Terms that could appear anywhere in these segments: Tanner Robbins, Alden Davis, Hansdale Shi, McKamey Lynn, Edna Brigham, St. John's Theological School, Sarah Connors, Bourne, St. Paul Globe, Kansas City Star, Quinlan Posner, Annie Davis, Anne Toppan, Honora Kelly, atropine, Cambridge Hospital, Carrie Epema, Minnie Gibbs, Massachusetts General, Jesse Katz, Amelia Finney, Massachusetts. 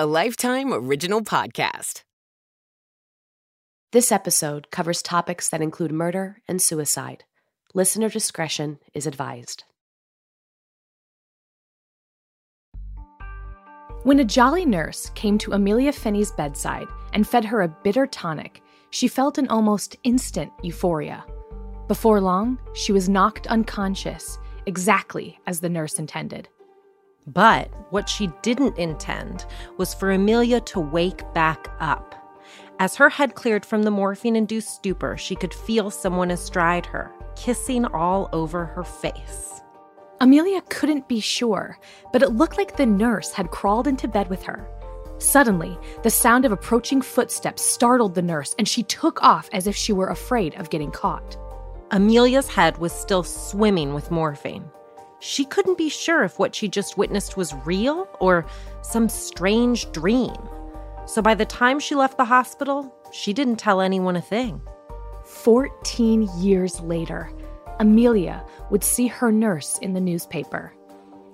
a Lifetime original podcast. This episode covers topics that include murder and suicide. Listener discretion is advised. When a jolly nurse came to Amelia Finney's bedside and fed her a bitter tonic, she felt an almost instant euphoria. Before long, she was knocked unconscious, exactly as the nurse intended. But what she didn't intend was for Amelia to wake back up. As her head cleared from the morphine-induced stupor, she could feel someone astride her, kissing all over her face. Amelia couldn't be sure, but it looked like the nurse had crawled into bed with her. Suddenly, the sound of approaching footsteps startled the nurse, and she took off as if she were afraid of getting caught. Amelia's head was still swimming with morphine. She couldn't be sure if what she just witnessed was real or some strange dream. So by the time she left the hospital, she didn't tell anyone a thing. 14 years later, Amelia would see her nurse in the newspaper,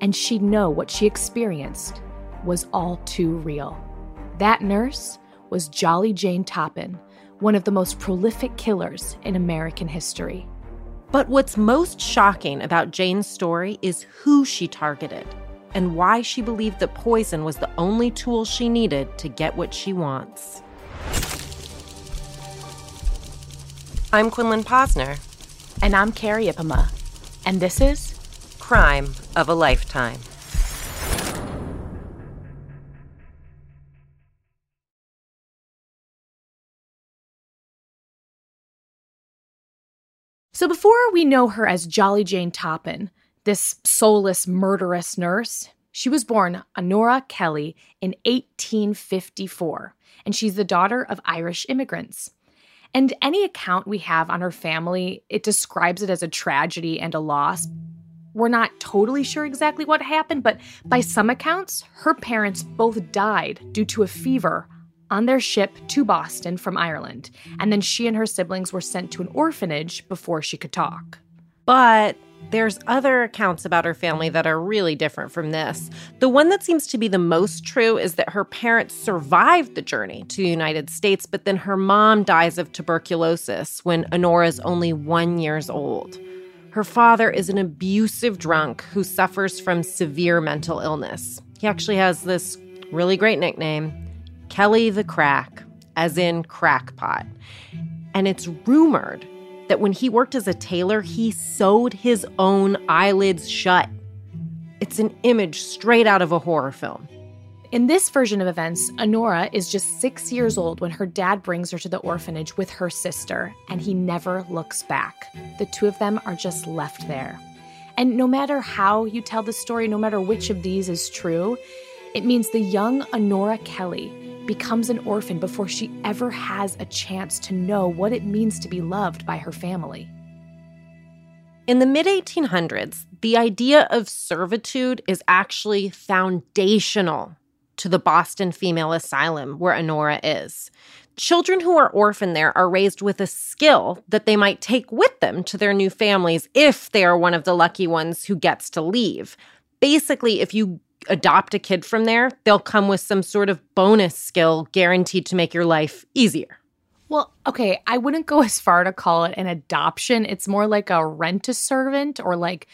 and she'd know what she experienced was all too real. That nurse was Jolly Jane Toppan, one of the most prolific killers in American history. But what's most shocking about Jane's story is who she targeted and why she believed that poison was the only tool she needed to get what she wants. I'm Quinlan Posner. And I'm Carrie Epema. And this is Crime of a Lifetime. So before we know her as Jolly Jane Toppan, this soulless, murderous nurse, she was born Honora Kelly in 1854, and she's the daughter of Irish immigrants. And any account we have on her family, it describes it as a tragedy and a loss. We're not totally sure exactly what happened, but by some accounts, her parents both died due to a fever on their ship to Boston from Ireland, and then she and her siblings were sent to an orphanage before she could talk. But there's other accounts about her family that are really different from this. The one that seems to be the most true is that her parents survived the journey to the United States, but then her mom dies of tuberculosis when Honora's only 1 year old. Her father is an abusive drunk who suffers from severe mental illness. He actually has this really great nickname, Kelly the Crack, as in crackpot. And it's rumored that when he worked as a tailor, he sewed his own eyelids shut. It's an image straight out of a horror film. In this version of events, Honora is just 6 years old when her dad brings her to the orphanage with her sister, and he never looks back. The two of them are just left there. And no matter how you tell the story, no matter which of these is true, it means the young Honora Kelly becomes an orphan before she ever has a chance to know what it means to be loved by her family. In the mid-1800s, the idea of servitude is actually foundational to the Boston Female Asylum, where Honora is. Children who are orphaned there are raised with a skill that they might take with them to their new families if they are one of the lucky ones who gets to leave. Basically, if you adopt a kid from there, they'll come with some sort of bonus skill guaranteed to make your life easier. Well, okay, I wouldn't go as far to call it an adoption. It's more like a rent-a-servant or like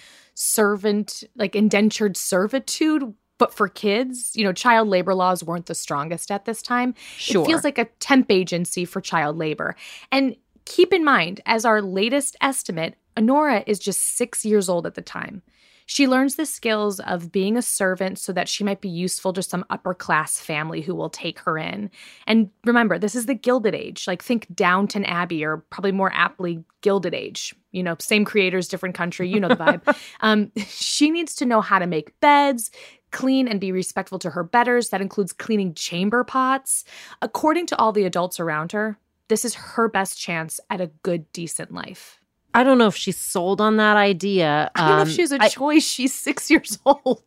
indentured servitude, but for kids. You know, child labor laws weren't the strongest at this time. Sure. It feels like a temp agency for child labor. And keep in mind, as our latest estimate, Honora is just 6 years old at the time. She learns the skills of being a servant so that she might be useful to some upper-class family who will take her in. And remember, this is the Gilded Age. Like, think Downton Abbey, or probably more aptly Gilded Age. You know, same creators, different country. You know the vibe. She needs to know how to make beds, clean and be respectful to her betters. That includes cleaning chamber pots. According to all the adults around her, this is her best chance at a good, decent life. I don't know if she's sold on that idea. I don't know if she has a choice. She's 6 years old.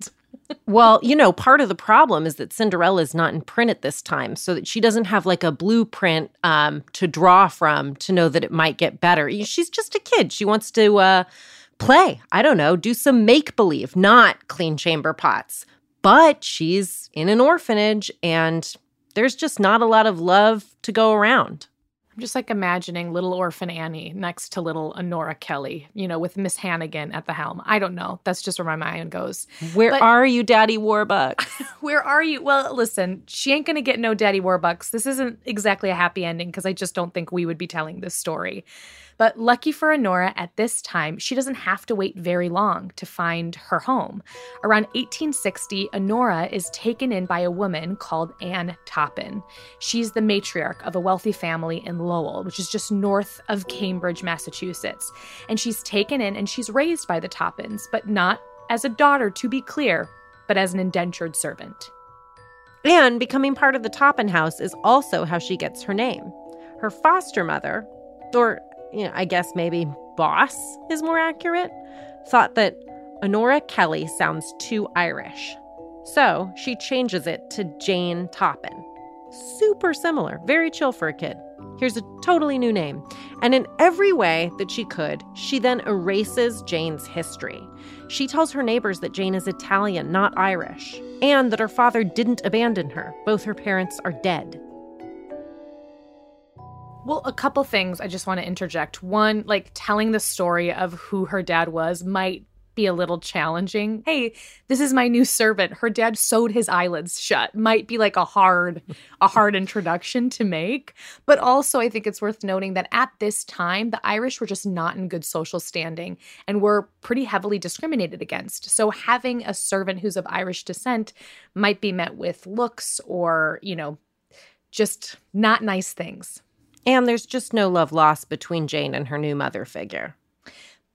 Well, you know, part of the problem is that Cinderella's not in print at this time, so that she doesn't have like a blueprint to draw from to know that it might get better. She's just a kid. She wants to play. I don't know, do some make-believe, not clean chamber pots. But she's in an orphanage, and there's just not a lot of love to go around. I'm just, like, imagining little orphan Annie next to little Honora Kelly, you know, with Miss Hannigan at the helm. I don't know. That's just where my mind goes. Where are you, Daddy Warbucks? Where are you? Well, listen, she ain't going to get no Daddy Warbucks. This isn't exactly a happy ending because I just don't think we would be telling this story. But lucky for Honora, at this time, she doesn't have to wait very long to find her home. Around 1860, Honora is taken in by a woman called Anne Toppan. She's the matriarch of a wealthy family in Lowell, which is just north of Cambridge, Massachusetts. And she's taken in and she's raised by the Toppans, but not as a daughter, to be clear, but as an indentured servant. And becoming part of the Toppan house is also how she gets her name. Her foster mother, or you know, I guess maybe boss is more accurate, thought that Honora Kelly sounds too Irish. So she changes it to Jane Toppan. Super similar, very chill for a kid. Here's a totally new name. And in every way that she could, she then erases Jane's history. She tells her neighbors that Jane is Italian, not Irish, and that her father didn't abandon her. Both her parents are dead. Well, a couple things I just want to interject. One, like, telling the story of who her dad was might be a little challenging. Hey, this is my new servant. Her dad sewed his eyelids shut. Might be like a hard introduction to make. But also, I think it's worth noting that at this time, the Irish were just not in good social standing and were pretty heavily discriminated against. So having a servant who's of Irish descent might be met with looks or, you know, just not nice things. And there's just no love lost between Jane and her new mother figure.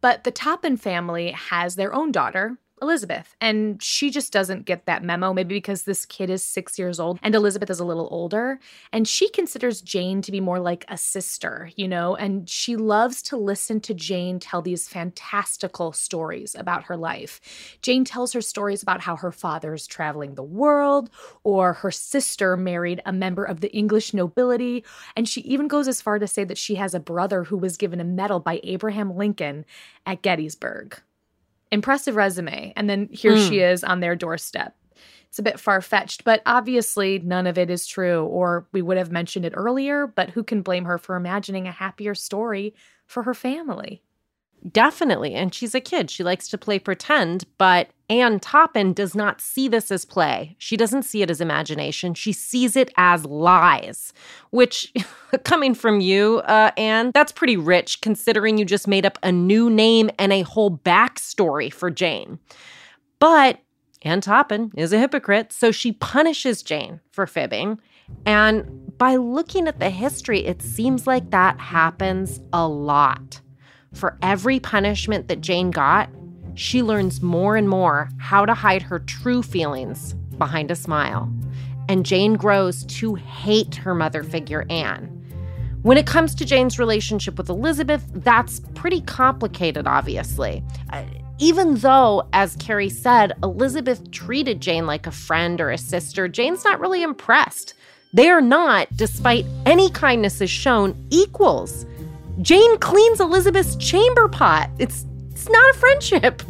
But the Toppan family has their own daughter, Elizabeth, and she just doesn't get that memo, maybe because this kid is 6 years old and Elizabeth is a little older, and she considers Jane to be more like a sister, you know, and she loves to listen to Jane tell these fantastical stories about her life. Jane tells her stories about how her father's traveling the world, or her sister married a member of the English nobility, and she even goes as far to say that she has a brother who was given a medal by Abraham Lincoln at Gettysburg. Impressive resume. And then here she is on their doorstep. It's a bit far-fetched, but obviously none of it is true, or we would have mentioned it earlier, but who can blame her for imagining a happier story for her family? Definitely. And she's a kid. She likes to play pretend, but Anne Toppan does not see this as play. She doesn't see it as imagination. She sees it as lies, which, coming from you, Anne, that's pretty rich considering you just made up a new name and a whole backstory for Jane. But Anne Toppan is a hypocrite, so she punishes Jane for fibbing. And by looking at the history, it seems like that happens a lot. For every punishment that Jane got, she learns more and more how to hide her true feelings behind a smile. And Jane grows to hate her mother figure, Anne. When it comes to Jane's relationship with Elizabeth, that's pretty complicated, obviously. Even though, as Carrie said, Elizabeth treated Jane like a friend or a sister, Jane's not really impressed. They are not, despite any kindnesses shown, equals. Jane cleans Elizabeth's chamber pot. It's not a friendship.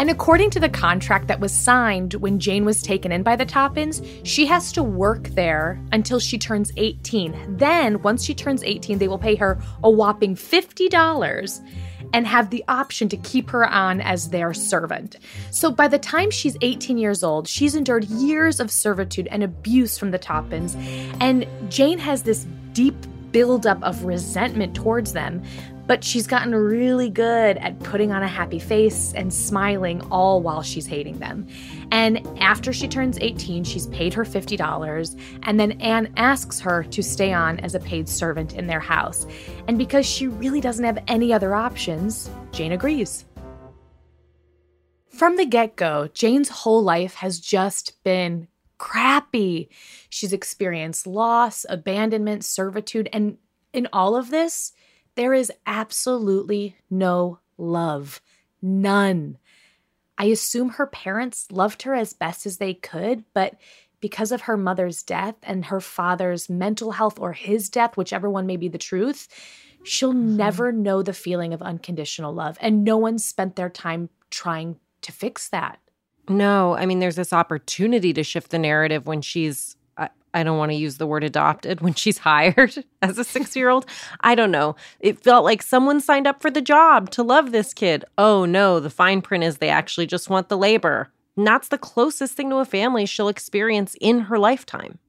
And according to the contract that was signed when Jane was taken in by the Toppans, she has to work there until she turns 18. Then, once she turns 18, they will pay her a whopping $50 and have the option to keep her on as their servant. So by the time she's 18 years old, she's endured years of servitude and abuse from the Toppans. And Jane has this deep buildup of resentment towards them, but she's gotten really good at putting on a happy face and smiling all while she's hating them. And after she turns 18, she's paid her $50, and then Anne asks her to stay on as a paid servant in their house. And because she really doesn't have any other options, Jane agrees. From the get-go, Jane's whole life has just been crappy. She's experienced loss, abandonment, servitude, and in all of this, there is absolutely no love. None. I assume her parents loved her as best as they could, but because of her mother's death and her father's mental health or his death, whichever one may be the truth, she'll never know the feeling of unconditional love, and no one spent their time trying to fix that. No, I mean, there's this opportunity to shift the narrative when she's, I don't want to use the word adopted, when she's hired as a 6-year-old. I don't know. It felt like someone signed up for the job to love this kid. Oh, no, the fine print is they actually just want the labor. And that's the closest thing to a family she'll experience in her lifetime.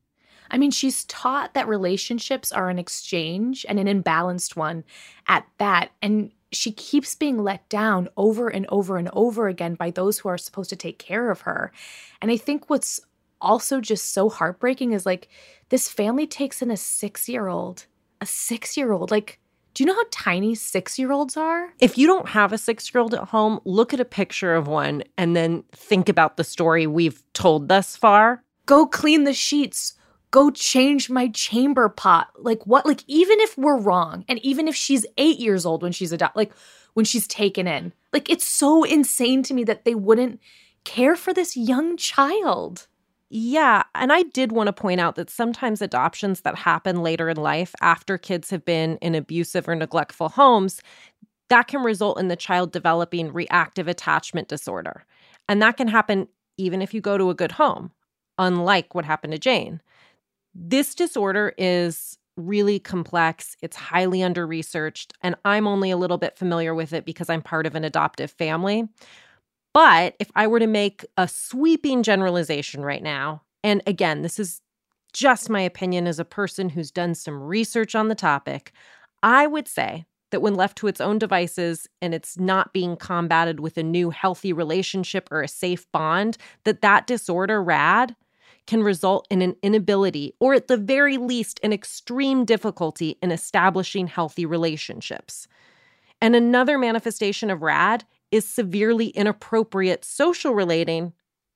I mean, she's taught that relationships are an exchange and an imbalanced one at that. And she keeps being let down over and over and over again by those who are supposed to take care of her. And I think what's also just so heartbreaking is, like, this family takes in a 6-year-old. A 6-year-old. Like, do you know how tiny 6-year-olds are? If you don't have a 6-year-old at home, look at a picture of one and then think about the story we've told thus far. Go clean the sheets. Go change my chamber pot. Like, what? Like, even if we're wrong, and even if she's 8 years old when she's adopted, like, when she's taken in, like, it's so insane to me that they wouldn't care for this young child. Yeah, and I did want to point out that sometimes adoptions that happen later in life, after kids have been in abusive or neglectful homes, that can result in the child developing reactive attachment disorder. And that can happen even if you go to a good home, unlike what happened to Jane. This disorder is really complex. It's highly under-researched, and I'm only a little bit familiar with it because I'm part of an adoptive family. But if I were to make a sweeping generalization right now, and again, this is just my opinion as a person who's done some research on the topic, I would say that when left to its own devices and it's not being combated with a new healthy relationship or a safe bond, that disorder, RAD, can result in an inability, or at the very least, an extreme difficulty in establishing healthy relationships. And another manifestation of RAD is severely inappropriate social relating,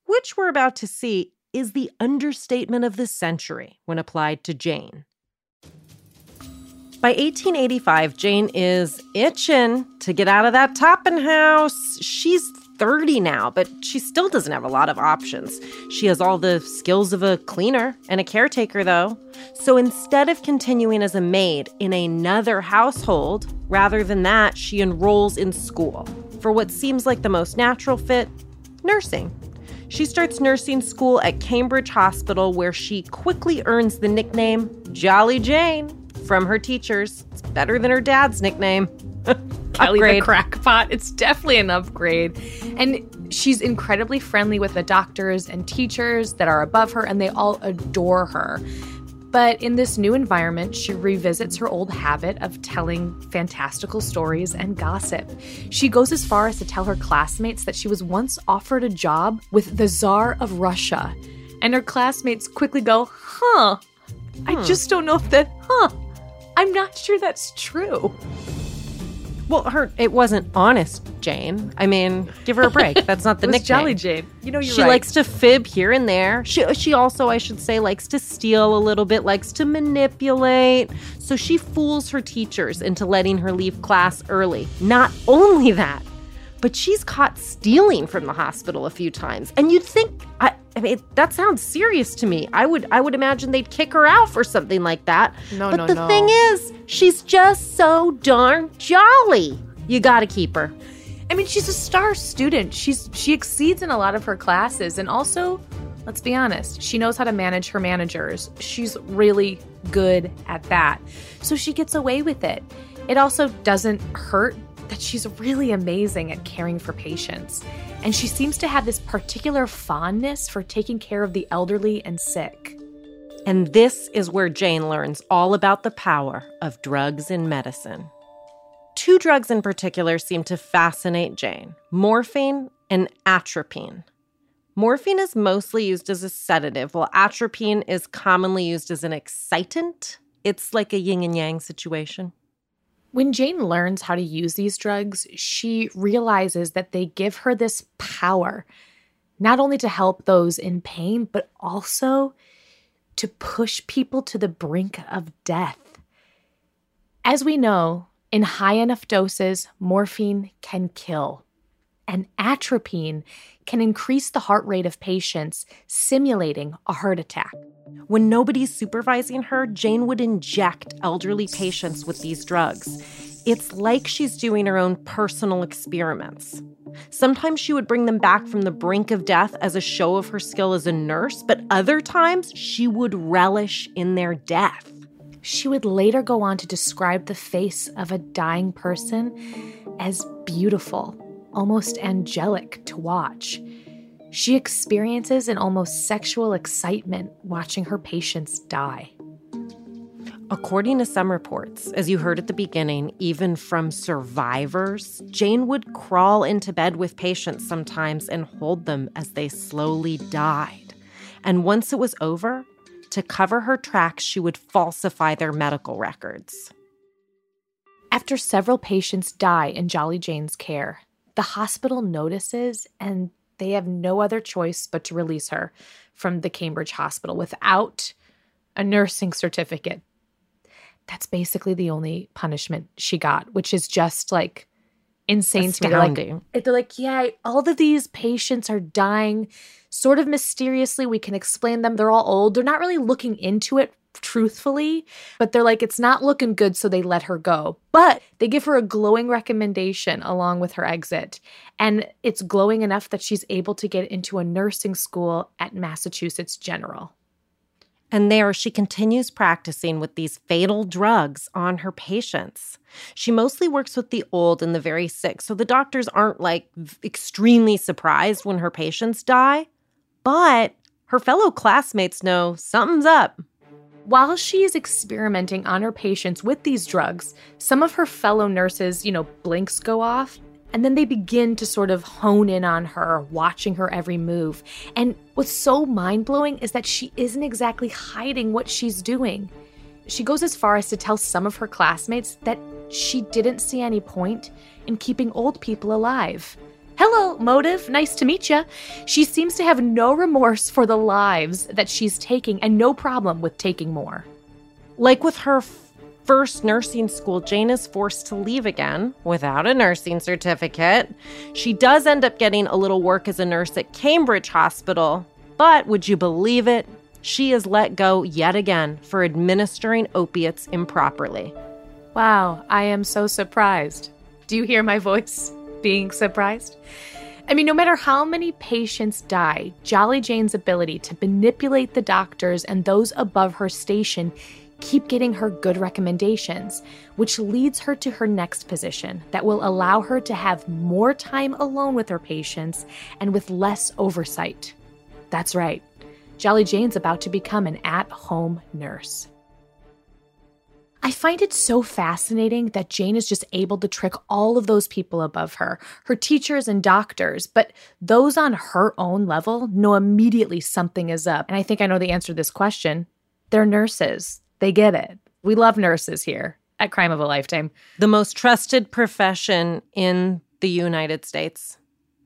which we're about to see is the understatement of the century when applied to Jane. By 1885, Jane is itching to get out of that Toppan house. She's 30 now, but she still doesn't have a lot of options. She has all the skills of a cleaner and a caretaker, though. So instead of continuing as a maid in another household, rather than that, she enrolls in school for what seems like the most natural fit, nursing. She starts nursing school at Cambridge Hospital, where she quickly earns the nickname Jolly Jane from her teachers. It's better than her dad's nickname. Kelly the crackpot. It's definitely an upgrade. And she's incredibly friendly with the doctors and teachers that are above her, and they all adore her. But in this new environment, she revisits her old habit of telling fantastical stories and gossip. She goes as far as to tell her classmates that she was once offered a job with the Tsar of Russia. And her classmates quickly go, I just don't know if that, I'm not sure that's true. Well, it wasn't honest, Jane. I mean, give her a break. That's not the nickname. It's Jolly Jane. You know, she likes to fib here and there. She also, I should say, likes to steal a little bit, likes to manipulate. So she fools her teachers into letting her leave class early. Not only that, but she's caught stealing from the hospital a few times. And you'd think, I mean, that sounds serious to me. I would imagine they'd kick her out for something like that. But the thing is, she's just so darn jolly. You gotta keep her. I mean, she's a star student. She exceeds in a lot of her classes. And also, let's be honest, she knows how to manage her managers. She's really good at that. So she gets away with it. It also doesn't hurt that she's really amazing at caring for patients. And she seems to have this particular fondness for taking care of the elderly and sick. And this is where Jane learns all about the power of drugs and medicine. Two drugs in particular seem to fascinate Jane: morphine and atropine. Morphine is mostly used as a sedative, while atropine is commonly used as an excitant. It's like a yin and yang situation. When Jane learns how to use these drugs, she realizes that they give her this power, not only to help those in pain, but also to push people to the brink of death. As we know, in high enough doses, morphine can kill, and atropine can increase the heart rate of patients, simulating a heart attack. When nobody's supervising her, Jane would inject elderly patients with these drugs. It's like she's doing her own personal experiments. Sometimes she would bring them back from the brink of death as a show of her skill as a nurse, but other times she would relish in their death. She would later go on to describe the face of a dying person as beautiful, almost angelic to watch. She experiences an almost sexual excitement watching her patients die. According to some reports, as you heard at the beginning, even from survivors, Jane would crawl into bed with patients sometimes and hold them as they slowly died. And once it was over, to cover her tracks, she would falsify their medical records. After several patients die in Jolly Jane's care, the hospital notices and they have no other choice but to release her from the Cambridge Hospital without a nursing certificate. That's basically the only punishment she got, which is just, like, insane to me. They're like, yeah, all of these patients are dying sort of mysteriously. We can explain them. They're all old. They're not really looking into it truthfully, but they're like, it's not looking good, so they let her go. But they give her a glowing recommendation along with her exit. And it's glowing enough that she's able to get into a nursing school at Massachusetts General. And there, she continues practicing with these fatal drugs on her patients. She mostly works with the old and the very sick, so the doctors aren't, like, extremely surprised when her patients die. But her fellow classmates know something's up. While she is experimenting on her patients with these drugs, some of her fellow nurses, blinks go off. And then they begin to sort of hone in on her, watching her every move. And what's so mind-blowing is that she isn't exactly hiding what she's doing. She goes as far as to tell some of her classmates that she didn't see any point in keeping old people alive. Hello, motive. Nice to meet ya. She seems to have no remorse for the lives that she's taking and no problem with taking more. Like with her first nursing school, Jane is forced to leave again without a nursing certificate. She does end up getting a little work as a nurse at Cambridge Hospital, but would you believe it? She is let go yet again for administering opiates improperly. Wow, I am so surprised. Do you hear my voice being surprised? I mean, no matter how many patients die, Jolly Jane's ability to manipulate the doctors and those above her station keep getting her good recommendations, which leads her to her next position that will allow her to have more time alone with her patients and with less oversight. That's right. Jolly Jane's about to become an at-home nurse. I find it so fascinating that Jane is just able to trick all of those people above her, her teachers and doctors, but those on her own level know immediately something is up. And I think I know the answer to this question. They're nurses. They get it. We love nurses here at Crime of a Lifetime. The most trusted profession in the United States.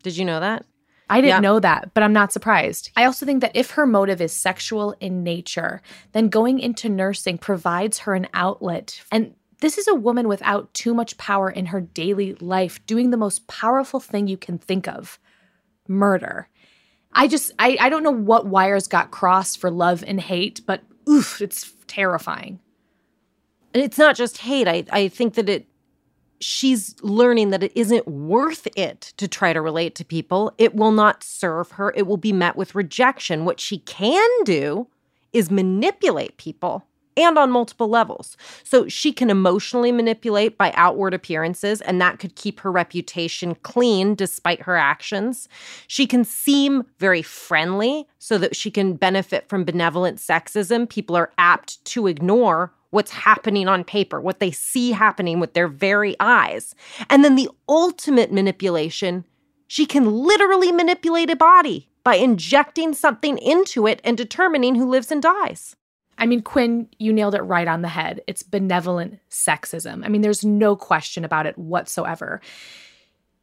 Did you know that? I didn't know that, but I'm not surprised. I also think that if her motive is sexual in nature, then going into nursing provides her an outlet. And this is a woman without too much power in her daily life doing the most powerful thing you can think of, murder. I don't know what wires got crossed for love and hate, but oof, it's terrifying. And it's not just hate. I think that she's learning that it isn't worth it to try to relate to people. It will not serve her. It will be met with rejection. What she can do is manipulate people, and on multiple levels. So she can emotionally manipulate by outward appearances, and that could keep her reputation clean despite her actions. She can seem very friendly so that she can benefit from benevolent sexism. People are apt to ignore what's happening on paper, what they see happening with their very eyes. And then the ultimate manipulation, she can literally manipulate a body by injecting something into it and determining who lives and dies. I mean, Quinn, you nailed it right on the head. It's benevolent sexism. I mean, there's no question about it whatsoever.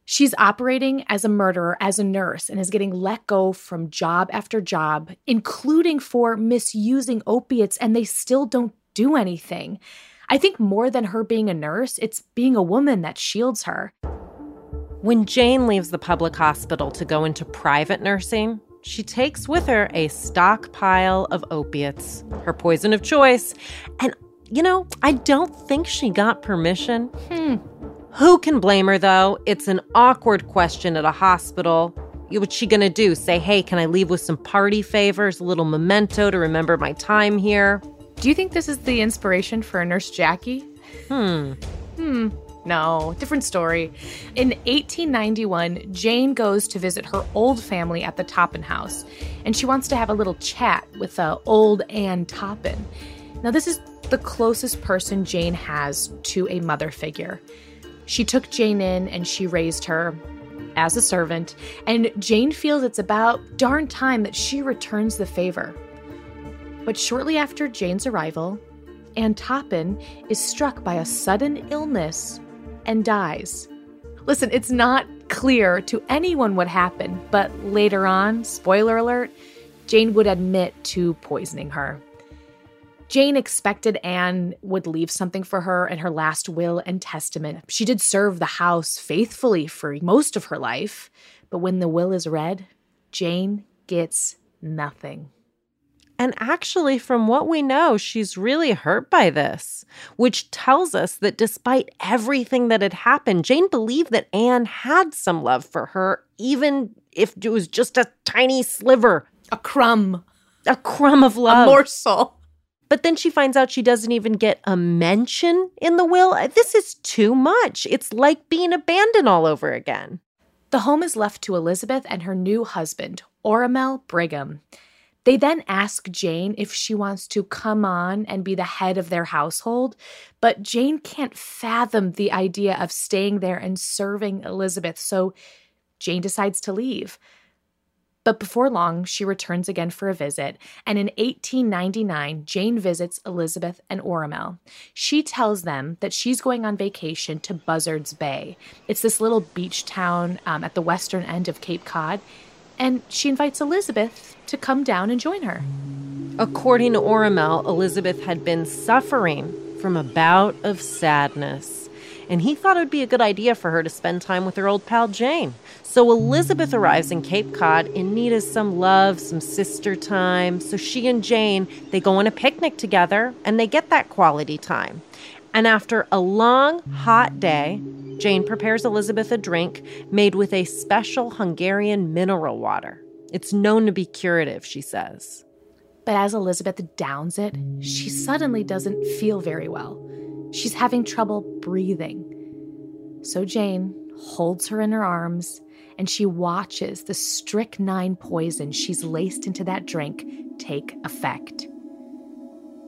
She's operating as a murderer, as a nurse, and is getting let go from job after job, including for misusing opiates, and they still don't do anything. I think more than her being a nurse, it's being a woman that shields her. When Jane leaves the public hospital to go into private nursing, she takes with her a stockpile of opiates, her poison of choice. And, I don't think she got permission. Who can blame her, though? It's an awkward question at a hospital. What's she going to do? Say, hey, can I leave with some party favors, a little memento to remember my time here? Do you think this is the inspiration for Nurse Jackie? No, different story. In 1891, Jane goes to visit her old family at the Toppan house, and she wants to have a little chat with old Anne Toppan. Now, this is the closest person Jane has to a mother figure. She took Jane in and she raised her as a servant, and Jane feels it's about darn time that she returns the favor. But shortly after Jane's arrival, Anne Toppan is struck by a sudden illness and dies. Listen, it's not clear to anyone what happened, but later on, spoiler alert, Jane would admit to poisoning her. Jane expected Anne would leave something for her in her last will and testament. She did serve the house faithfully for most of her life, but when the will is read, Jane gets nothing. And actually, from what we know, she's really hurt by this, which tells us that despite everything that had happened, Jane believed that Anne had some love for her, even if it was just a tiny sliver. A crumb. A crumb of love. A morsel. But then she finds out she doesn't even get a mention in the will. This is too much. It's like being abandoned all over again. The home is left to Elizabeth and her new husband, Oramel Brigham. They then ask Jane if she wants to come on and be the head of their household, but Jane can't fathom the idea of staying there and serving Elizabeth, so Jane decides to leave. But before long, she returns again for a visit, and in 1899, Jane visits Elizabeth and Oramel. She tells them that she's going on vacation to Buzzards Bay. It's this little beach town at the western end of Cape Cod, and she invites Elizabeth to come down and join her. According to Oramel, Elizabeth had been suffering from a bout of sadness, and he thought it would be a good idea for her to spend time with her old pal Jane. So Elizabeth arrives in Cape Cod in need of some love, some sister time. So she and Jane, they go on a picnic together, and they get that quality time. And after a long, hot day, Jane prepares Elizabeth a drink made with a special Hungarian mineral water. It's known to be curative, she says. But as Elizabeth downs it, she suddenly doesn't feel very well. She's having trouble breathing. So Jane holds her in her arms, and she watches the strychnine poison she's laced into that drink take effect.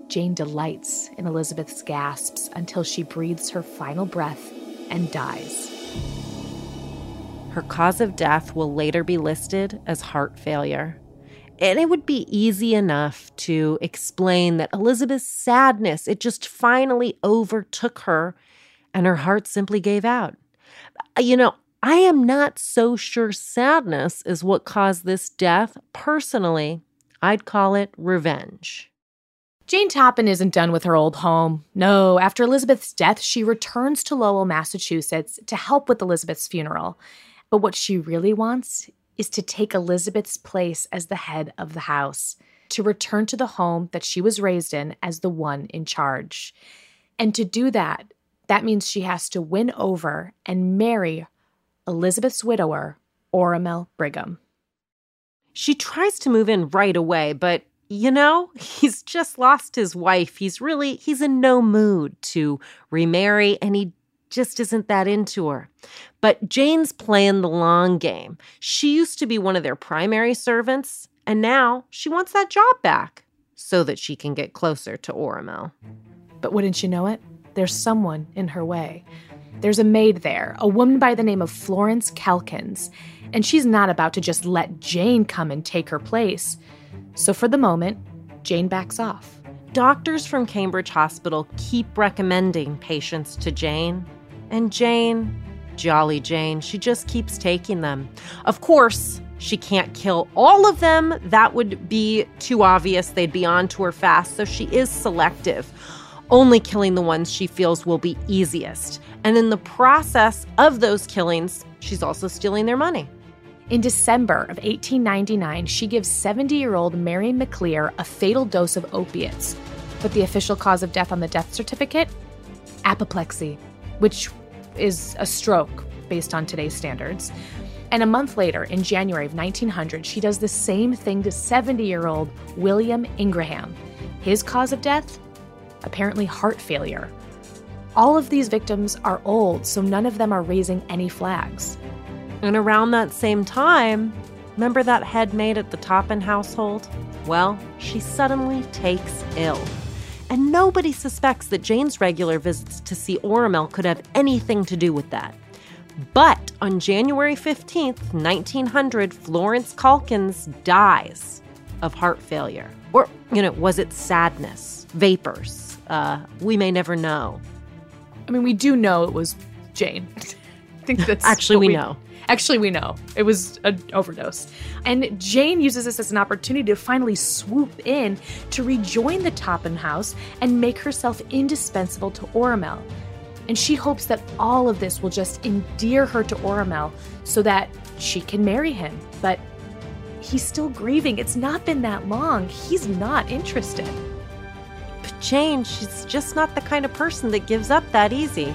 Jane delights in Elizabeth's gasps until she breathes her final breath and dies. Her cause of death will later be listed as heart failure. And it would be easy enough to explain that Elizabeth's sadness, it just finally overtook her, and her heart simply gave out. You know, I am not so sure sadness is what caused this death. Personally, I'd call it revenge. Jane Toppan isn't done with her old home. No, after Elizabeth's death, she returns to Lowell, Massachusetts to help with Elizabeth's funeral. But what she really wants is to take Elizabeth's place as the head of the house, to return to the home that she was raised in as the one in charge. And to do that, that means she has to win over and marry Elizabeth's widower, Oramel Brigham. She tries to move in right away, but you know, he's just lost his wife. He's in no mood to remarry, and he just isn't that into her. But Jane's playing the long game. She used to be one of their primary servants, and now she wants that job back so that she can get closer to Oramel. But wouldn't you know it? There's someone in her way. There's a maid there, a woman by the name of Florence Calkins, and she's not about to just let Jane come and take her place. So for the moment, Jane backs off. Doctors from Cambridge Hospital keep recommending patients to Jane. And Jane, Jolly Jane, she just keeps taking them. Of course, she can't kill all of them. That would be too obvious. They'd be on to her fast. So she is selective, only killing the ones she feels will be easiest. And in the process of those killings, she's also stealing their money. In December of 1899, she gives 70-year-old Mary McClear a fatal dose of opiates. But the official cause of death on the death certificate? Apoplexy, which is a stroke based on today's standards. And a month later, in January of 1900, she does the same thing to 70-year-old William Ingraham. His cause of death? Apparently heart failure. All of these victims are old, so none of them are raising any flags. And around that same time, remember that head maid at the Toppan household? Well, she suddenly takes ill. And nobody suspects that Jane's regular visits to see Oramel could have anything to do with that. But on January 15th, 1900, Florence Calkins dies of heart failure. Or, was it sadness? Vapors? We may never know. I mean, we do know it was Jane. I think that's actually we know. Actually, we know. It was an overdose. And Jane uses this as an opportunity to finally swoop in to rejoin the Toppan house and make herself indispensable to Oramel. And she hopes that all of this will just endear her to Oramel so that she can marry him. But he's still grieving. It's not been that long. He's not interested. But Jane, she's just not the kind of person that gives up that easy.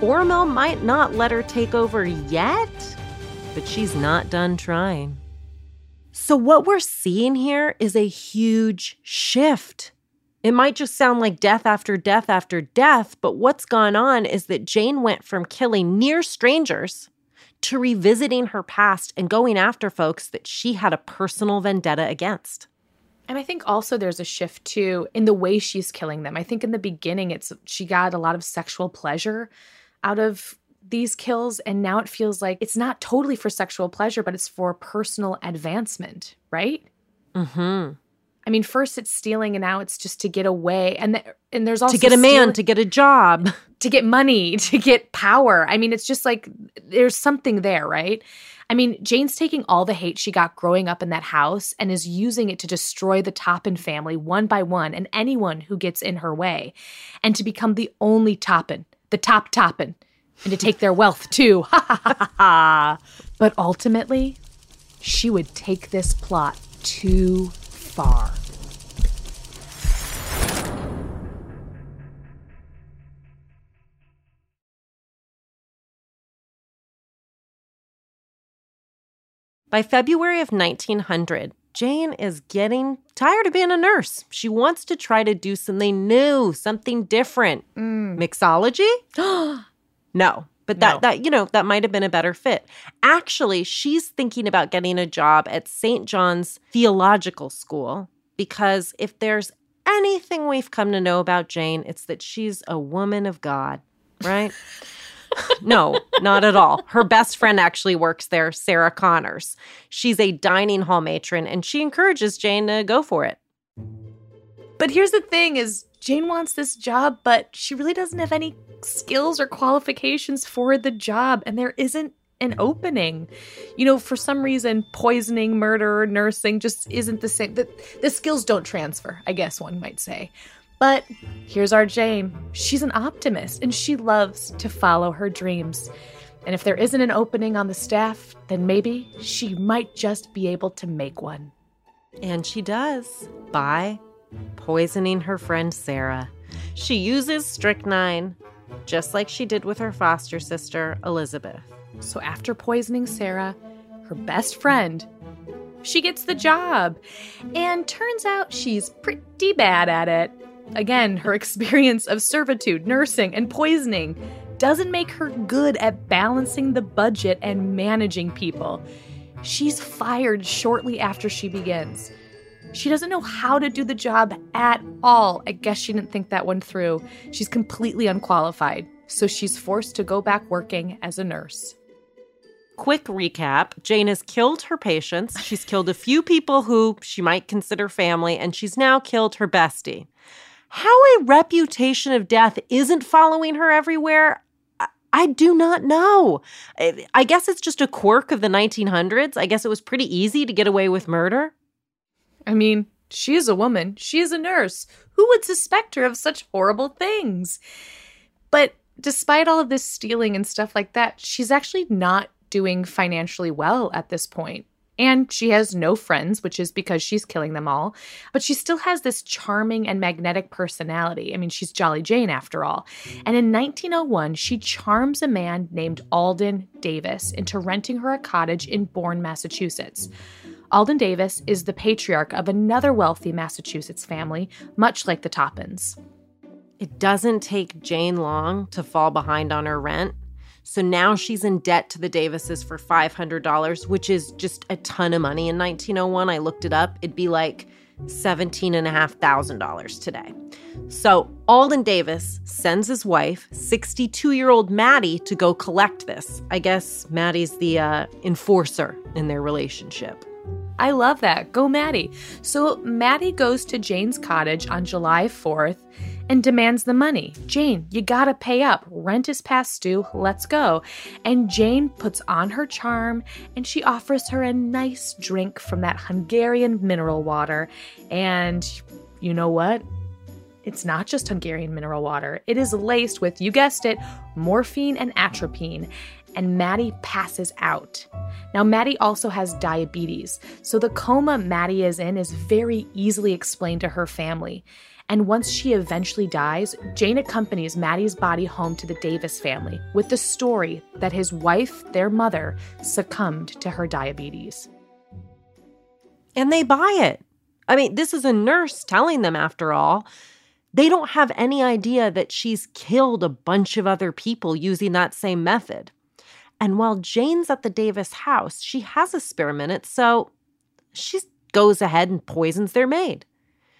Oramel might not let her take over yet, but she's not done trying. So what we're seeing here is a huge shift. It might just sound like death after death after death, but what's gone on is that Jane went from killing near strangers to revisiting her past and going after folks that she had a personal vendetta against. And I think also there's a shift, too, in the way she's killing them. I think in the beginning, she got a lot of sexual pleasure out of these kills, and now it feels like it's not totally for sexual pleasure, but it's for personal advancement, right? Mm-hmm. I mean, first it's stealing, and now it's just to get away. And there's also to get a man, to get a job. To get money, to get power. I mean, it's just like there's something there, right? I mean, Jane's taking all the hate she got growing up in that house and is using it to destroy the Toppan family one by one and anyone who gets in her way, and to become the only Toppan, the top Toppan, and to take their wealth too. Ha ha ha ha. But ultimately, she would take this plot too far. By February of 1900, Jane is getting tired of being a nurse. She wants to try to do something new, something different. Mixology? No. But that might have been a better fit. Actually, she's thinking about getting a job at St. John's Theological School, because if there's anything we've come to know about Jane, it's that she's a woman of God, right? No, not at all. Her best friend actually works there, Sarah Connors. She's a dining hall matron, and she encourages Jane to go for it. But here's the thing is, Jane wants this job, but she really doesn't have any skills or qualifications for the job, and there isn't an opening. For some reason, poisoning, murder, nursing just isn't the same. The skills don't transfer, I guess one might say. But here's our Jane. She's an optimist, and she loves to follow her dreams. And if there isn't an opening on the staff, then maybe she might just be able to make one. And she does, by poisoning her friend Sarah. She uses strychnine, just like she did with her foster sister, Elizabeth. So after poisoning Sarah, her best friend, she gets the job. And turns out she's pretty bad at it. Again, her experience of servitude, nursing, and poisoning doesn't make her good at balancing the budget and managing people. She's fired shortly after she begins. She doesn't know how to do the job at all. I guess she didn't think that one through. She's completely unqualified, so she's forced to go back working as a nurse. Quick recap. Jane has killed her patients. She's killed a few people who she might consider family, and she's now killed her bestie. How a reputation of death isn't following her everywhere, I do not know. I guess it's just a quirk of the 1900s. I guess it was pretty easy to get away with murder. I mean, she is a woman. She is a nurse. Who would suspect her of such horrible things? But despite all of this stealing and stuff like that, she's actually not doing financially well at this point. And she has no friends, which is because she's killing them all. But she still has this charming and magnetic personality. I mean, she's Jolly Jane after all. And in 1901, she charms a man named Alden Davis into renting her a cottage in Bourne, Massachusetts. Alden Davis is the patriarch of another wealthy Massachusetts family, much like the Toppans. It doesn't take Jane long to fall behind on her rent. So now she's in debt to the Davises for $500, which is just a ton of money. In 1901, I looked it up, it'd be like $17,500 today. So Alden Davis sends his wife, 62-year-old Maddie, to go collect this. I guess Maddie's the enforcer in their relationship. I love that. Go Maddie. So Maddie goes to Jane's cottage on July 4th and demands the money. Jane, you gotta pay up. Rent is past due. Let's go. And Jane puts on her charm and she offers her a nice drink from that Hungarian mineral water. And you know what? It's not just Hungarian mineral water. It is laced with, you guessed it, morphine and atropine. And Maddie passes out. Now, Maddie also has diabetes, so the coma Maddie is in is very easily explained to her family. And once she eventually dies, Jane accompanies Maddie's body home to the Davis family with the story that his wife, their mother, succumbed to her diabetes. And they buy it. I mean, this is a nurse telling them, after all. They don't have any idea that she's killed a bunch of other people using that same method. And while Jane's at the Davis house, she has a spare minute, so she goes ahead and poisons their maid.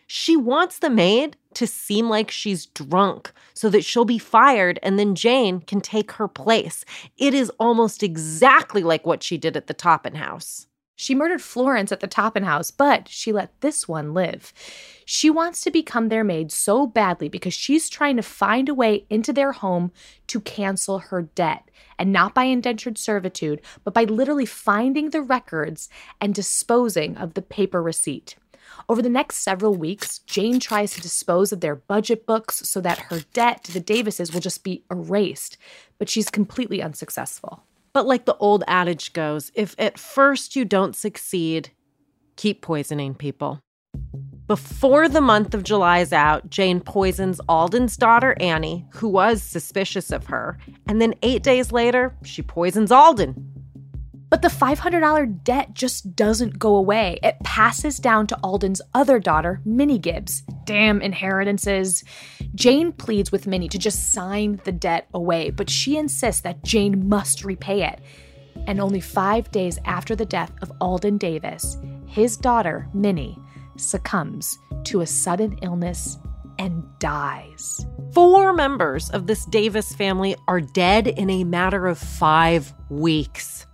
She wants the maid to seem like she's drunk so that she'll be fired and then Jane can take her place. It is almost exactly like what she did at the Toppan house. She murdered Florence at the Toppan house, but she let this one live. She wants to become their maid so badly because she's trying to find a way into their home to cancel her debt. And not by indentured servitude, but by literally finding the records and disposing of the paper receipt. Over the next several weeks, Jane tries to dispose of their budget books so that her debt to the Davises will just be erased, but she's completely unsuccessful. But like the old adage goes, if at first you don't succeed, keep poisoning people. Before the month of July's out, Jane poisons Alden's daughter, Annie, who was suspicious of her. And then 8 days later, she poisons Alden. But the $500 debt just doesn't go away. It passes down to Alden's other daughter, Minnie Gibbs. Damn inheritances. Jane pleads with Minnie to just sign the debt away, but she insists that Jane must repay it. And only 5 days after the death of Alden Davis, his daughter, Minnie, succumbs to a sudden illness and dies. 4 members of this Davis family are dead in a matter of 5 weeks.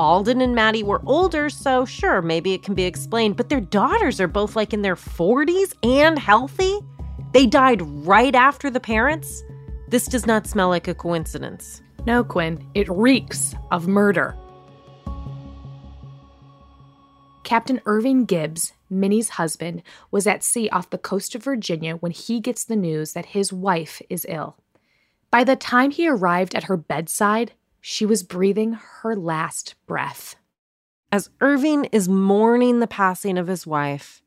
Alden and Maddie were older, so sure, maybe it can be explained, but their daughters are both like in their 40s and healthy. They died right after the parents. This does not smell like a coincidence. No, Quinn, it reeks of murder. Captain Irving Gibbs, Minnie's husband, was at sea off the coast of Virginia when he gets the news that his wife is ill. By the time he arrived at her bedside, she was breathing her last breath. As Irving is mourning the passing of his wife,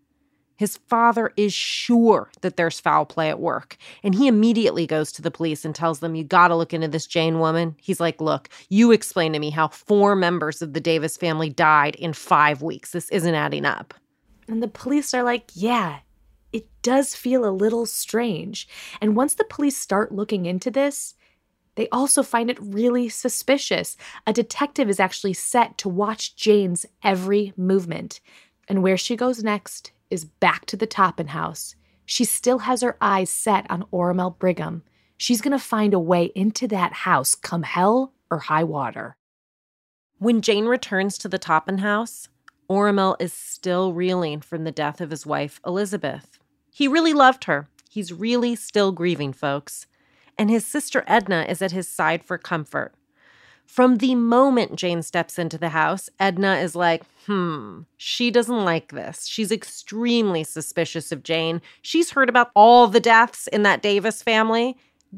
his father is sure that there's foul play at work, and he immediately goes to the police and tells them, you gotta look into this Jane woman. He's like, look, you explain to me how 4 members of the Davis family died in 5 weeks. This isn't adding up. And the police are like, yeah, it does feel a little strange. And once the police start looking into this, they also find it really suspicious. A detective is actually set to watch Jane's every movement. And where she goes next is back to the Toppan house. She still has her eyes set on Oramel Brigham. She's going to find a way into that house, come hell or high water. When Jane returns to the Toppan house, Oramel is still reeling from the death of his wife, Elizabeth. He really loved her. He's really still grieving, folks. And his sister Edna is at his side for comfort. From the moment Jane steps into the house, Edna is like, she doesn't like this. She's extremely suspicious of Jane. She's heard about all the deaths in that Davis family.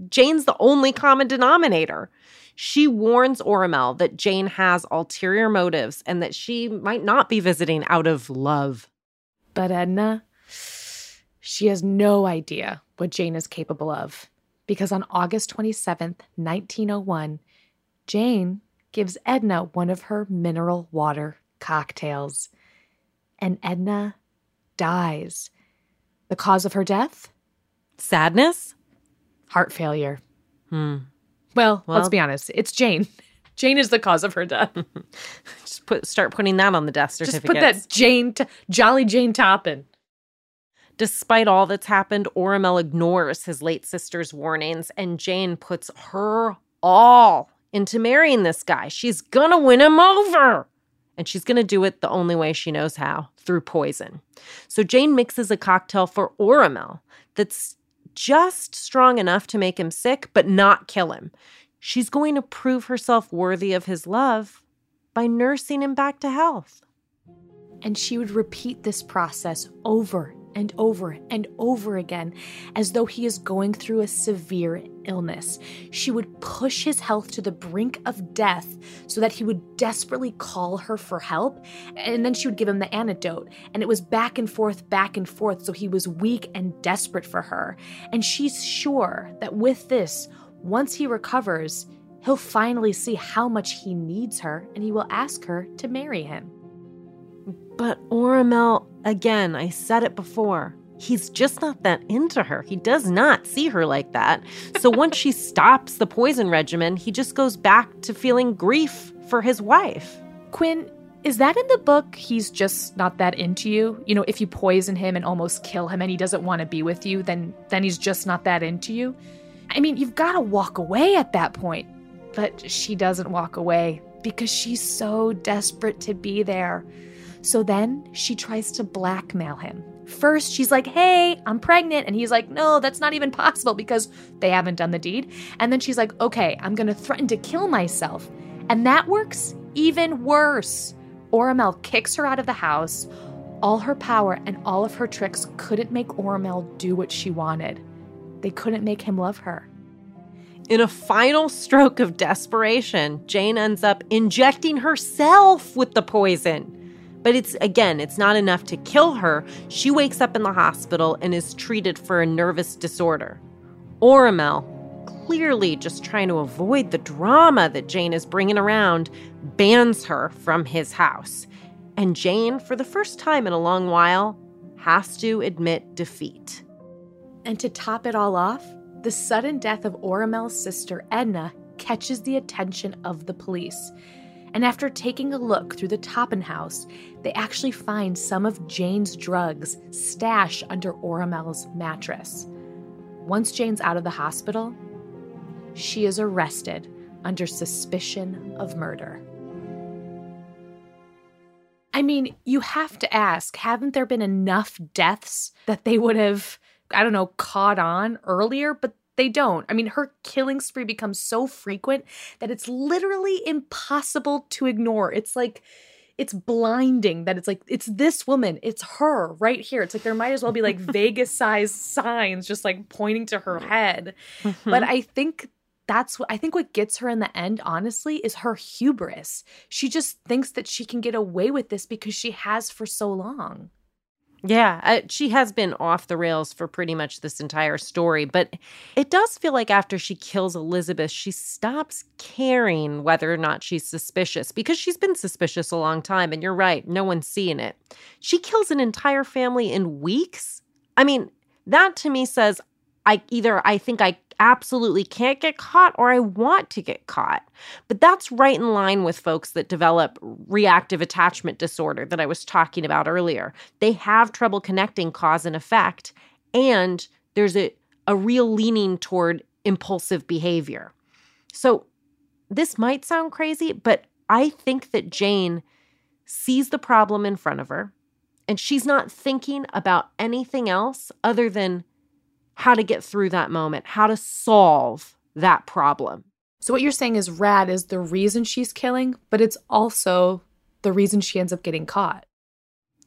Jane's the only common denominator. She warns Oramel that Jane has ulterior motives and that she might not be visiting out of love. But Edna, she has no idea what Jane is capable of, because on August 27th, 1901, Jane gives Edna one of her mineral water cocktails, and Edna dies. The cause of her death? Sadness? Heart failure. Well, let's be honest. It's Jane. Jane is the cause of her death. Just start putting that on the death certificate. Just put that Jolly Jane Toppan. Despite all that's happened, Oramel ignores his late sister's warnings, and Jane puts her all into marrying this guy. She's gonna win him over. And she's going to do it the only way she knows how, through poison. So Jane mixes a cocktail for Oramel that's just strong enough to make him sick, but not kill him. She's going to prove herself worthy of his love by nursing him back to health. And she would repeat this process over and over and over again, as though he is going through a severe illness. She would push his health to the brink of death so that he would desperately call her for help, and then she would give him the antidote. And it was back and forth, so he was weak and desperate for her. And she's sure that with this, once he recovers, he'll finally see how much he needs her, and he will ask her to marry him. But Oramel, again, I said it before, he's just not that into her. He does not see her like that. So once she stops the poison regimen, he just goes back to feeling grief for his wife. Quinn, is that in the book, he's just not that into you? You know, if you poison him and almost kill him and he doesn't want to be with you, then he's just not that into you? I mean, you've got to walk away at that point. But she doesn't walk away because she's so desperate to be there. So then she tries to blackmail him. First, she's like, hey, I'm pregnant. And he's like, no, that's not even possible because they haven't done the deed. And then she's like, okay, I'm going to threaten to kill myself. And that works even worse. Oramel kicks her out of the house. All her power and all of her tricks couldn't make Oramel do what she wanted. They couldn't make him love her. In a final stroke of desperation, Jane ends up injecting herself with the poison. But it's not enough to kill her. She wakes up in the hospital and is treated for a nervous disorder. Oramel, clearly just trying to avoid the drama that Jane is bringing around, bans her from his house. And Jane, for the first time in a long while, has to admit defeat. And to top it all off, the sudden death of Oramel's sister, Edna, catches the attention of the police. And after taking a look through the Toppan house, they actually find some of Jane's drugs stashed under Oramel's mattress. Once Jane's out of the hospital, she is arrested under suspicion of murder. I mean, you have to ask, haven't there been enough deaths that they would have, caught on earlier? But they don't. I mean, her killing spree becomes so frequent that it's literally impossible to ignore. It's like, it's blinding that it's like, it's this woman, it's her right here. It's like there might as well be like Vegas-sized signs just like pointing to her head. Mm-hmm. But I think what gets her in the end, honestly, is her hubris. She just thinks that she can get away with this because she has for so long. Yeah, she has been off the rails for pretty much this entire story, but it does feel like after she kills Elizabeth, she stops caring whether or not she's suspicious, because she's been suspicious a long time, and you're right, no one's seeing it. She kills an entire family in weeks? I mean, that to me says I think I absolutely can't get caught or I want to get caught. But that's right in line with folks that develop reactive attachment disorder that I was talking about earlier. They have trouble connecting cause and effect, and there's a real leaning toward impulsive behavior. So this might sound crazy, but I think that Jane sees the problem in front of her, and she's not thinking about anything else other than how to get through that moment, how to solve that problem. So what you're saying is Rad is the reason she's killing, but it's also the reason she ends up getting caught.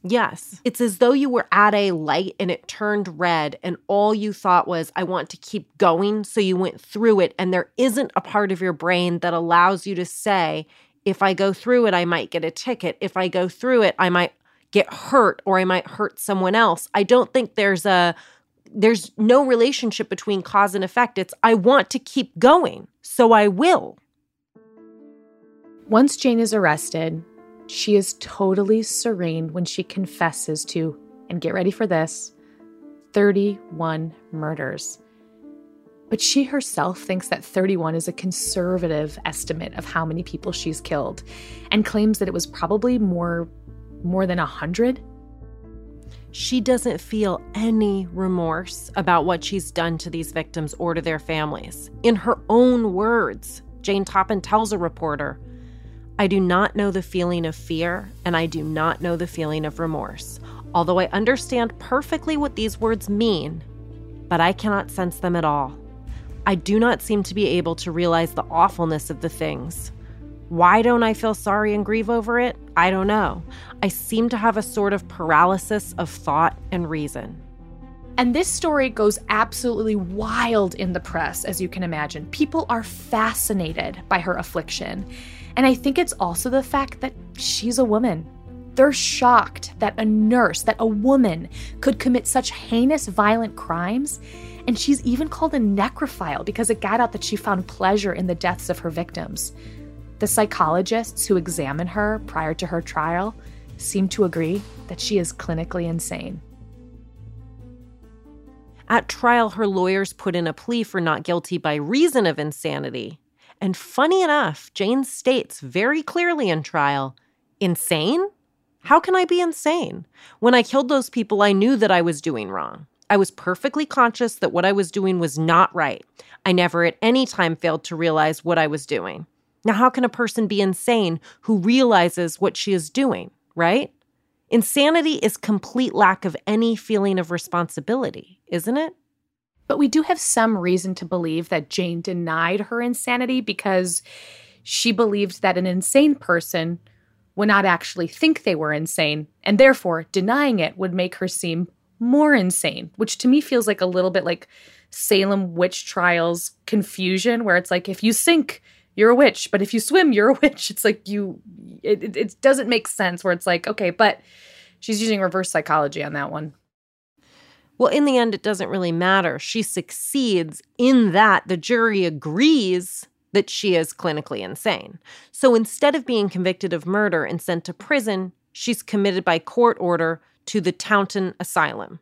Yes. It's as though you were at a light and it turned red and all you thought was, I want to keep going. So you went through it and there isn't a part of your brain that allows you to say, if I go through it, I might get a ticket. If I go through it, I might get hurt or I might hurt someone else. I don't think there's no relationship between cause and effect. It's I want to keep going, so I will. Once Jane is arrested, she is totally serene when she confesses to, and get ready for this, 31 murders. But she herself thinks that 31 is a conservative estimate of how many people she's killed and claims that it was probably more than 100. She doesn't feel any remorse about what she's done to these victims or to their families. In her own words, Jane Toppan tells a reporter, I do not know the feeling of fear, and I do not know the feeling of remorse, although I understand perfectly what these words mean, but I cannot sense them at all. I do not seem to be able to realize the awfulness of the things. Why don't I feel sorry and grieve over it? I don't know. I seem to have a sort of paralysis of thought and reason. And this story goes absolutely wild in the press, as you can imagine. People are fascinated by her affliction. And I think it's also the fact that she's a woman. They're shocked that a nurse, that a woman could commit such heinous, violent crimes. And she's even called a necrophile because it got out that she found pleasure in the deaths of her victims. The psychologists who examine her prior to her trial seem to agree that she is clinically insane. At trial, her lawyers put in a plea for not guilty by reason of insanity. And funny enough, Jane states very clearly in trial, insane? How can I be insane? When I killed those people, I knew that I was doing wrong. I was perfectly conscious that what I was doing was not right. I never at any time failed to realize what I was doing. Now, how can a person be insane who realizes what she is doing, right? Insanity is complete lack of any feeling of responsibility, isn't it? But we do have some reason to believe that Jane denied her insanity because she believed that an insane person would not actually think they were insane, and therefore denying it would make her seem more insane, which to me feels like a little bit like Salem witch trials confusion, where it's like, if you sink, you're a witch, but if you swim, you're a witch. It's like it doesn't make sense, where it's like, okay, but she's using reverse psychology on that one. Well, in the end, it doesn't really matter. She succeeds in that the jury agrees that she is clinically insane. So instead of being convicted of murder and sent to prison, she's committed by court order to the Taunton Asylum.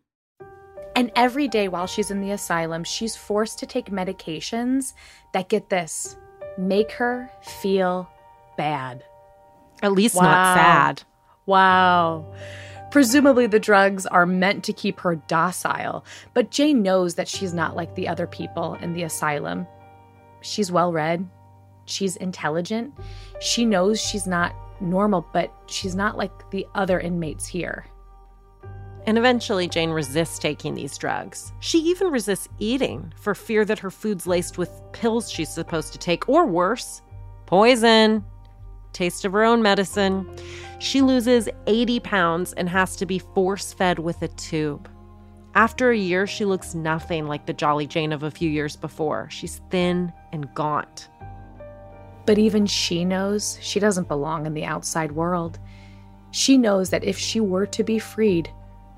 And every day while she's in the asylum, she's forced to take medications that, get this, make her feel bad. At least not sad. Wow. Presumably the drugs are meant to keep her docile, but Jane knows that she's not like the other people in the asylum. She's well-read. She's intelligent. She knows she's not normal, but she's not like the other inmates here. And eventually Jane resists taking these drugs. She even resists eating for fear that her food's laced with pills she's supposed to take, or worse, poison. Taste of her own medicine. She loses 80 pounds and has to be force-fed with a tube. After a year, she looks nothing like the Jolly Jane of a few years before. She's thin and gaunt. But even she knows she doesn't belong in the outside world. She knows that if she were to be freed,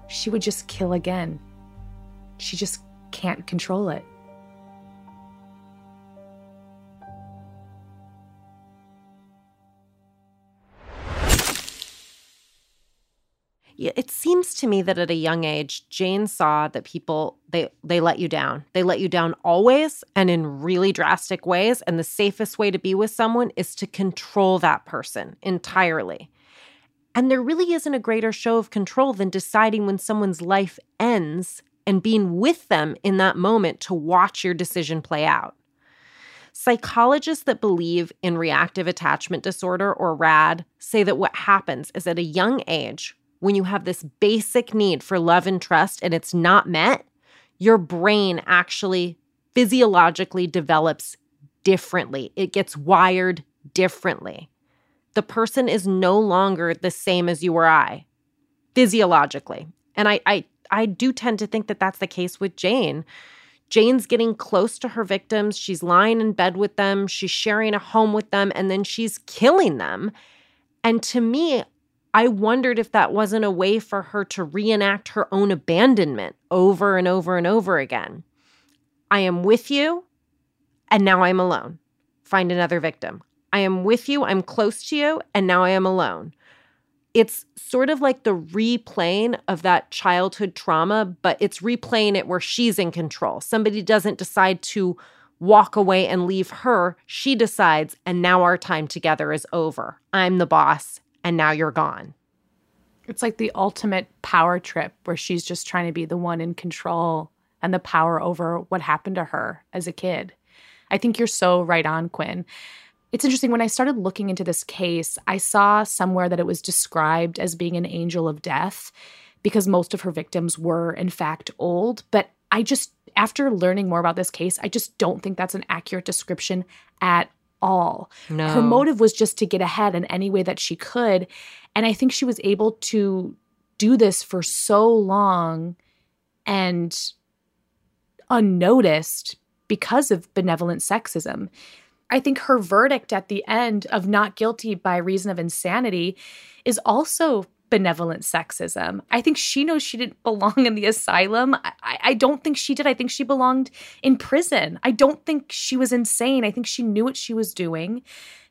she would just kill again. She just can't control it. It seems to me that at a young age, Jane saw that people, they let you down. They let you down always and in really drastic ways. And the safest way to be with someone is to control that person entirely. And there really isn't a greater show of control than deciding when someone's life ends and being with them in that moment to watch your decision play out. Psychologists that believe in reactive attachment disorder, or RAD, say that what happens is at a young age, when you have this basic need for love and trust and it's not met, your brain actually physiologically develops differently. It gets wired differently. The person is no longer the same as you or I. physiologically. And I do tend to think that that's the case with Jane. Jane's getting close to her victims. She's lying in bed with them. She's sharing a home with them. And then she's killing them. And to me, I wondered if that wasn't a way for her to reenact her own abandonment over and over and over again. I am with you, and now I'm alone. Find another victim. I am with you, I'm close to you, and now I am alone. It's sort of like the replaying of that childhood trauma, but it's replaying it where she's in control. Somebody doesn't decide to walk away and leave her. She decides, and now our time together is over. I'm the boss, and now you're gone. It's like the ultimate power trip where she's just trying to be the one in control and the power over what happened to her as a kid. I think you're so right on, Quinn. It's interesting. When I started looking into this case, I saw somewhere that it was described as being an angel of death because most of her victims were, in fact, old. But I just, after learning more about this case, I just don't think that's an accurate description at all. No. Her motive was just to get ahead in any way that she could. And I think she was able to do this for so long and unnoticed because of benevolent sexism. I think her verdict at the end of not guilty by reason of insanity is also benevolent sexism. I think she knows she didn't belong in the asylum. I don't think she did. I think she belonged in prison. I don't think she was insane. I think she knew what she was doing.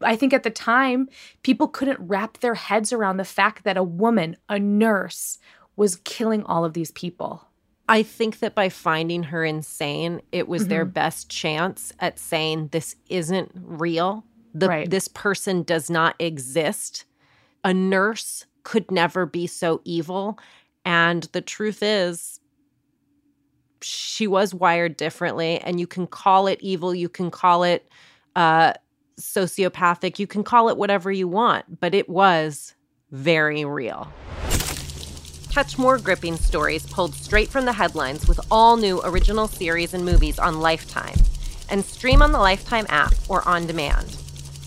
I think at the time, people couldn't wrap their heads around the fact that a woman, a nurse, was killing all of these people. I think that by finding her insane, it was their best chance at saying this isn't real. This person does not exist. A nurse could never be so evil. And the truth is, she was wired differently. And you can call it evil. You can call it sociopathic. You can call it whatever you want. But it was very real. Catch more gripping stories pulled straight from the headlines with all new original series and movies on Lifetime, and stream on the Lifetime app or on demand.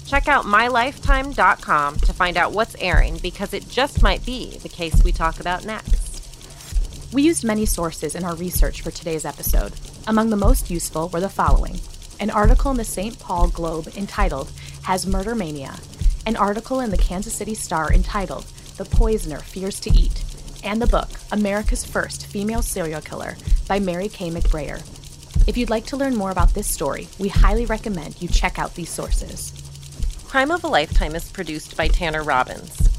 Check out mylifetime.com to find out what's airing, because it just might be the case we talk about next. We used many sources in our research for today's episode. Among the most useful were the following: an article in the St. Paul Globe entitled "Has Murder Mania," an article in the Kansas City Star entitled "The Poisoner Fears to Eat," and the book, America's First Female Serial Killer, by Mary K. McBrayer. If you'd like to learn more about this story, we highly recommend you check out these sources. Crime of a Lifetime is produced by Tanner Robbins.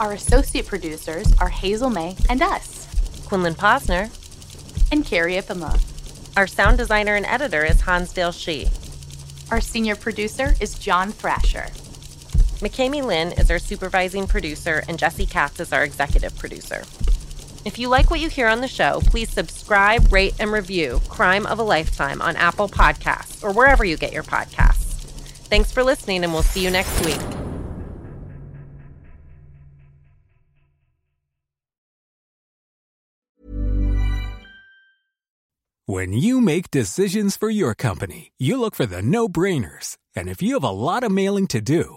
Our associate producers are Hazel May and us, Quinlan Posner and Carrie Epema. Our sound designer and editor is Hansdale Shi. Our senior producer is John Thrasher. McKamey Lynn is our supervising producer, and Jesse Katz is our executive producer. If you like what you hear on the show, please subscribe, rate, and review Crime of a Lifetime on Apple Podcasts or wherever you get your podcasts. Thanks for listening, and we'll see you next week. When you make decisions for your company, you look for the no-brainers. And if you have a lot of mailing to do,